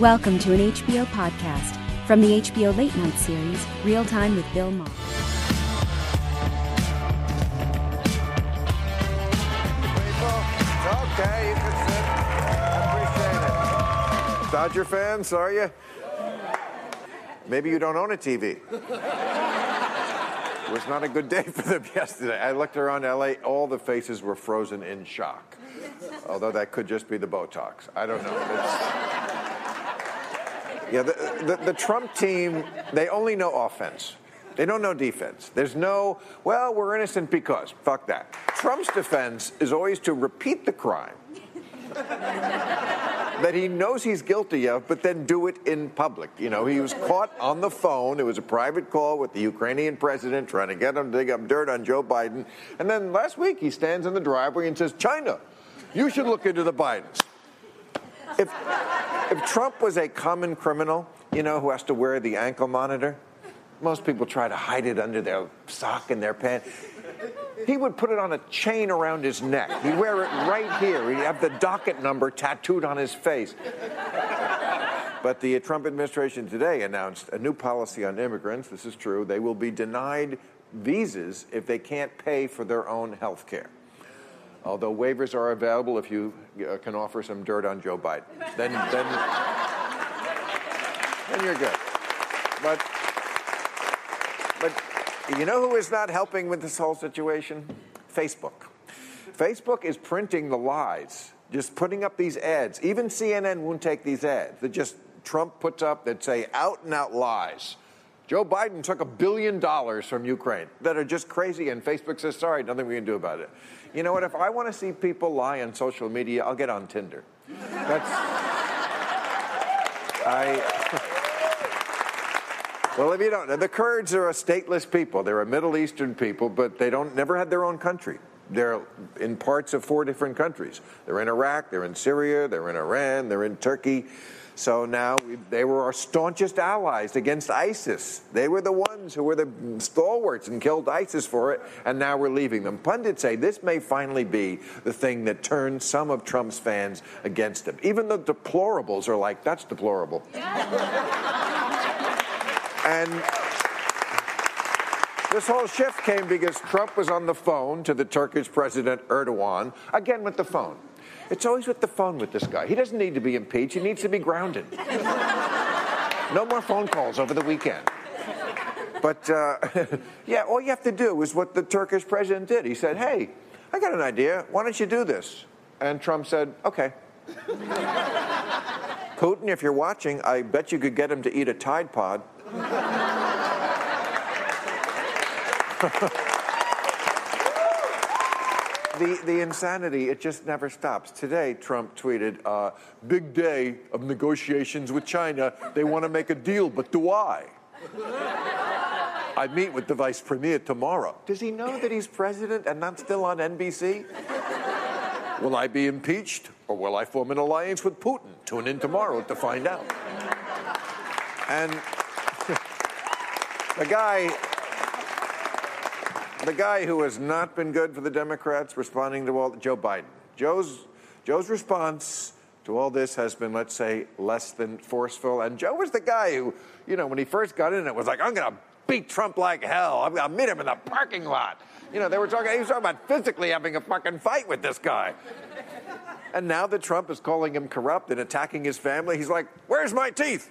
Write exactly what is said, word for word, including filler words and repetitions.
Welcome to an H B O podcast from the H B O Late Night series, Real Time with Bill Maher. Okay, you can sit. I appreciate it. Dodger fans, are you? Maybe you don't own a T V. It was not a good day for them yesterday. I looked around L A, all the faces were frozen in shock. Although that could just be the Botox. I don't know. It's... Yeah, the, the, the Trump team, they only know offense. They don't know defense. There's no, well, we're innocent because. Fuck that. Trump's defense is always to repeat the crime that he knows he's guilty of, but then do it in public. You know, he was caught on the phone. It was a private call with the Ukrainian president trying to get him to dig up dirt on Joe Biden. And then last week he stands in the driveway and says, China, you should look into the Bidens. If, if Trump was a common criminal, you know, who has to wear the ankle monitor, most people try to hide it under their sock and their pants. He would put it on a chain around his neck. He'd wear it right here. He'd have the docket number tattooed on his face. But the Trump administration today announced a new policy on immigrants. This is true. They will be denied visas if they can't pay for their own health care. Although waivers are available if you uh, can offer some dirt on Joe Biden. Then, then, then you're good. But, but you know who is not helping with this whole situation? Facebook. Facebook is printing the lies, just putting up these ads. Even C N N won't take these ads. That just Trump puts up that say out and out lies. Joe Biden took a billion dollars from Ukraine that are just crazy, and Facebook says, sorry, nothing we can do about it. You know what? If I want to see people lie on social media, I'll get on Tinder. That's... I... Well, if you don't... The Kurds are a stateless people. They're a Middle Eastern people, but they don't never had their own country. They're in parts of four different countries. They're in Iraq, they're in Syria, they're in Iran, they're in Turkey. So now we, they were our staunchest allies against ISIS. They were the ones who were the stalwarts and killed ISIS for it, and now we're leaving them. Pundits say this may finally be the thing that turns some of Trump's fans against him. Even the deplorables are like, that's deplorable. Yeah. And... this whole shift came because Trump was on the phone to the Turkish president Erdogan, again with the phone. It's always with the phone with this guy. He doesn't need to be impeached. He needs to be grounded. No more phone calls over the weekend. But, uh, yeah, all you have to do is what the Turkish president did. He said, hey, I got an idea. Why don't you do this? And Trump said, okay. Putin, if you're watching, I bet you could get him to eat a Tide Pod. the the insanity, it just never stops. Today, Trump tweeted, uh, big day of negotiations with China. They want to make a deal, but do I? I meet with the vice premier tomorrow. Does he know that he's president and not still on N B C? Will I be impeached, or will I form an alliance with Putin? Tune in tomorrow to find out. And the guy... The guy who has not been good for the Democrats responding to all... Joe Biden. Joe's Joe's response to all this has been, let's say, less than forceful. And Joe was the guy who, you know, when he first got in, it was like, I'm going to beat Trump like hell. I'm going to meet him in the parking lot. You know, they were talking... He was talking about physically having a fucking fight with this guy. And now that Trump is calling him corrupt and attacking his family, he's like, where's my teeth?